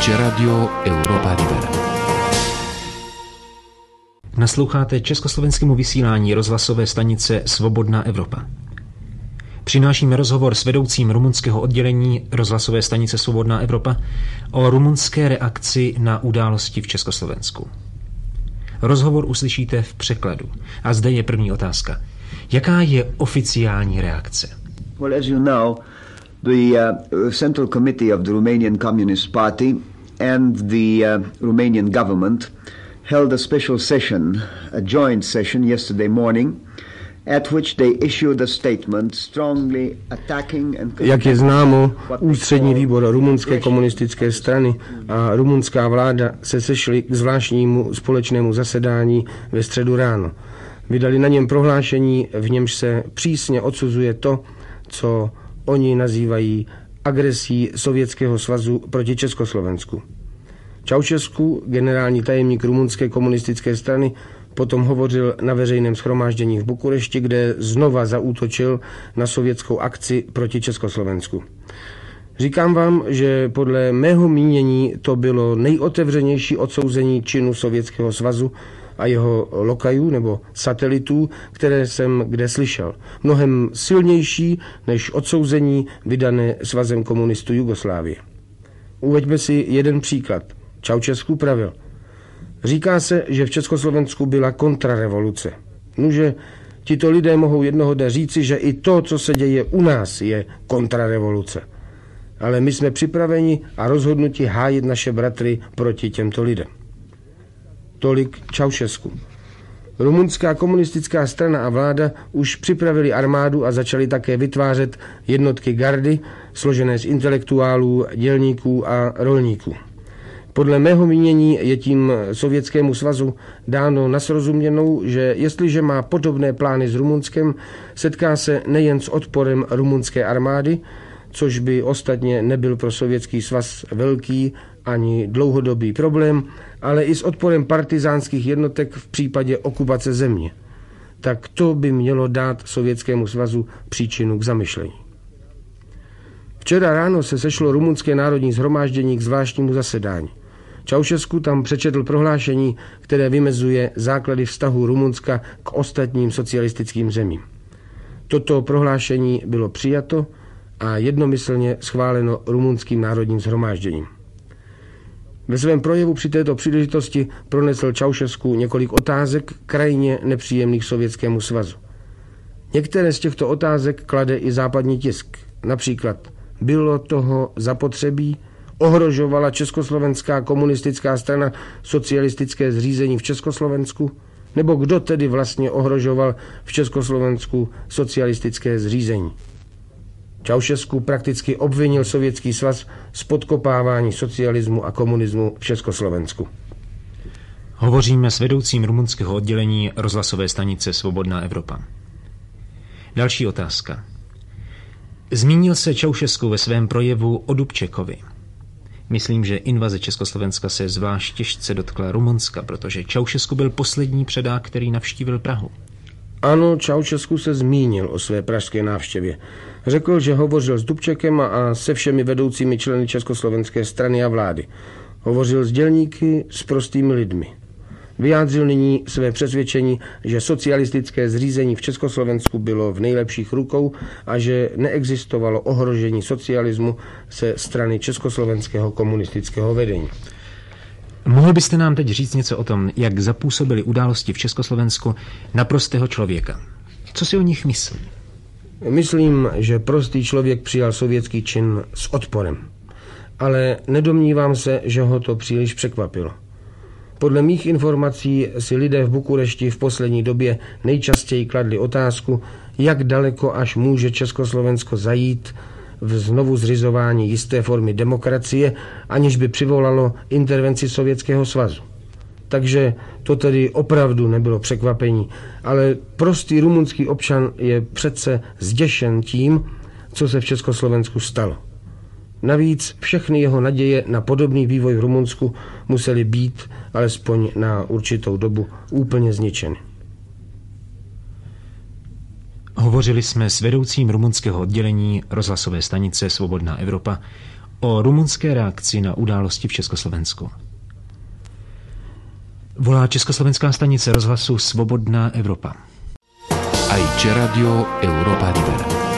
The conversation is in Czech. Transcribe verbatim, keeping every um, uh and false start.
Deutsche Radio Europa Libera. Nasloucháte československému vysílání rozhlasové stanice Svobodná Evropa. Přinášíme rozhovor s vedoucím rumunského oddělení rozhlasové stanice Svobodná Evropa o rumunské reakci na události v Československu. Rozhovor uslyšíte v překladu. A zde je první otázka. Jaká je oficiální reakce? Well, as you know, the uh, Central Committee of the Romanian Communist Party and the uh, Romanian government held a special session, a joint session yesterday morning. Jak je známo, ústřední výbor rumunské komunistické strany a rumunská vláda se sešly k zvláštnímu společnému zasedání ve středu ráno. Vydali na něm prohlášení, v němž se přísně odsuzuje to, co oni nazývají agresí Sovětského svazu proti Československu. Ceaușescu, generální tajemník rumunské komunistické strany, potom hovořil na veřejném shromáždění v Bukurešti, kde znova zaútočil na sovětskou akci proti Československu. Říkám vám, že podle mého mínění to bylo nejotevřenější odsouzení činu Sovětského svazu a jeho lokajů nebo satelitů, které jsem kde slyšel. Mnohem silnější než odsouzení vydané Svazem komunistů Jugoslávie. Uveďme si jeden příklad. Ceaușescu pravil. Říká se, že v Československu byla kontrarevoluce. Nuže, tito lidé mohou jednoho dne říci, že i to, co se děje u nás, je kontrarevoluce. Ale my jsme připraveni a rozhodnuti hájit naše bratry proti těmto lidem. Tolik Ceaușescu. Rumunská komunistická strana a vláda už připravili armádu a začali také vytvářet jednotky gardy, složené z intelektuálů, dělníků a rolníků. Podle mého mínění je tím Sovětskému svazu dáno na srozuměnou, že jestliže má podobné plány s Rumunskem, setká se nejen s odporem rumunské armády, což by ostatně nebyl pro Sovětský svaz velký ani dlouhodobý problém, ale i s odporem partizánských jednotek v případě okupace země. Tak to by mělo dát Sovětskému svazu příčinu k zamyšlení. Včera ráno se sešlo rumunské národní shromáždění k zvláštnímu zasedání. Ceaușescu tam přečetl prohlášení, které vymezuje základy vztahu Rumunska k ostatním socialistickým zemím. Toto prohlášení bylo přijato a jednomyslně schváleno rumunským národním shromážděním. Ve svém projevu při této příležitosti pronesl Ceaușescu několik otázek krajně nepříjemných Sovětskému svazu. Některé z těchto otázek klade i západní tisk. Například, bylo toho zapotřebí? Ohrožovala československá komunistická strana socialistické zřízení v Československu? Nebo kdo tedy vlastně ohrožoval v Československu socialistické zřízení? Ceaușescu prakticky obvinil Sovětský svaz z podkopávání socialismu a komunismu v Československu. Hovoříme s vedoucím rumunského oddělení rozhlasové stanice Svobodná Evropa. Další otázka. Zmínil se Ceaușescu ve svém projevu o Dubčekovi. Myslím, že invaze Československa se zvlášť těžce dotkla Rumunska, protože Ceaușescu byl poslední předák, který navštívil Prahu. Ano, Ceaușescu se zmínil o své pražské návštěvě. Řekl, že hovořil s Dubčekem a se všemi vedoucími členy československé strany a vlády. Hovořil s dělníky, s prostými lidmi. Vyjádřil nyní své přesvědčení, že socialistické zřízení v Československu bylo v nejlepších rukou a že neexistovalo ohrožení socialismu ze strany československého komunistického vedení. Mohl byste nám teď říct něco o tom, jak zapůsobily události v Československu na prostého člověka? Co si o nich myslí? Myslím, že prostý člověk přijal sovětský čin s odporem, ale nedomnívám se, že ho to příliš překvapilo. Podle mých informací si lidé v Bukurešti v poslední době nejčastěji kladli otázku, jak daleko až může Československo zajít v znovu zřizování jisté formy demokracie, aniž by přivolalo intervenci Sovětského svazu. Takže to tedy opravdu nebylo překvapení, ale prostý rumunský občan je přece zděšen tím, co se v Československu stalo. Navíc všechny jeho naděje na podobný vývoj v Rumunsku musely být, alespoň na určitou dobu, úplně zničeny. Hovořili jsme s vedoucím rumunského oddělení rozhlasové stanice Svobodná Evropa o rumunské reakci na události v Československu. Volá československá stanice rozhlasu Svobodná Evropa. Aici Radio Europa Liberă.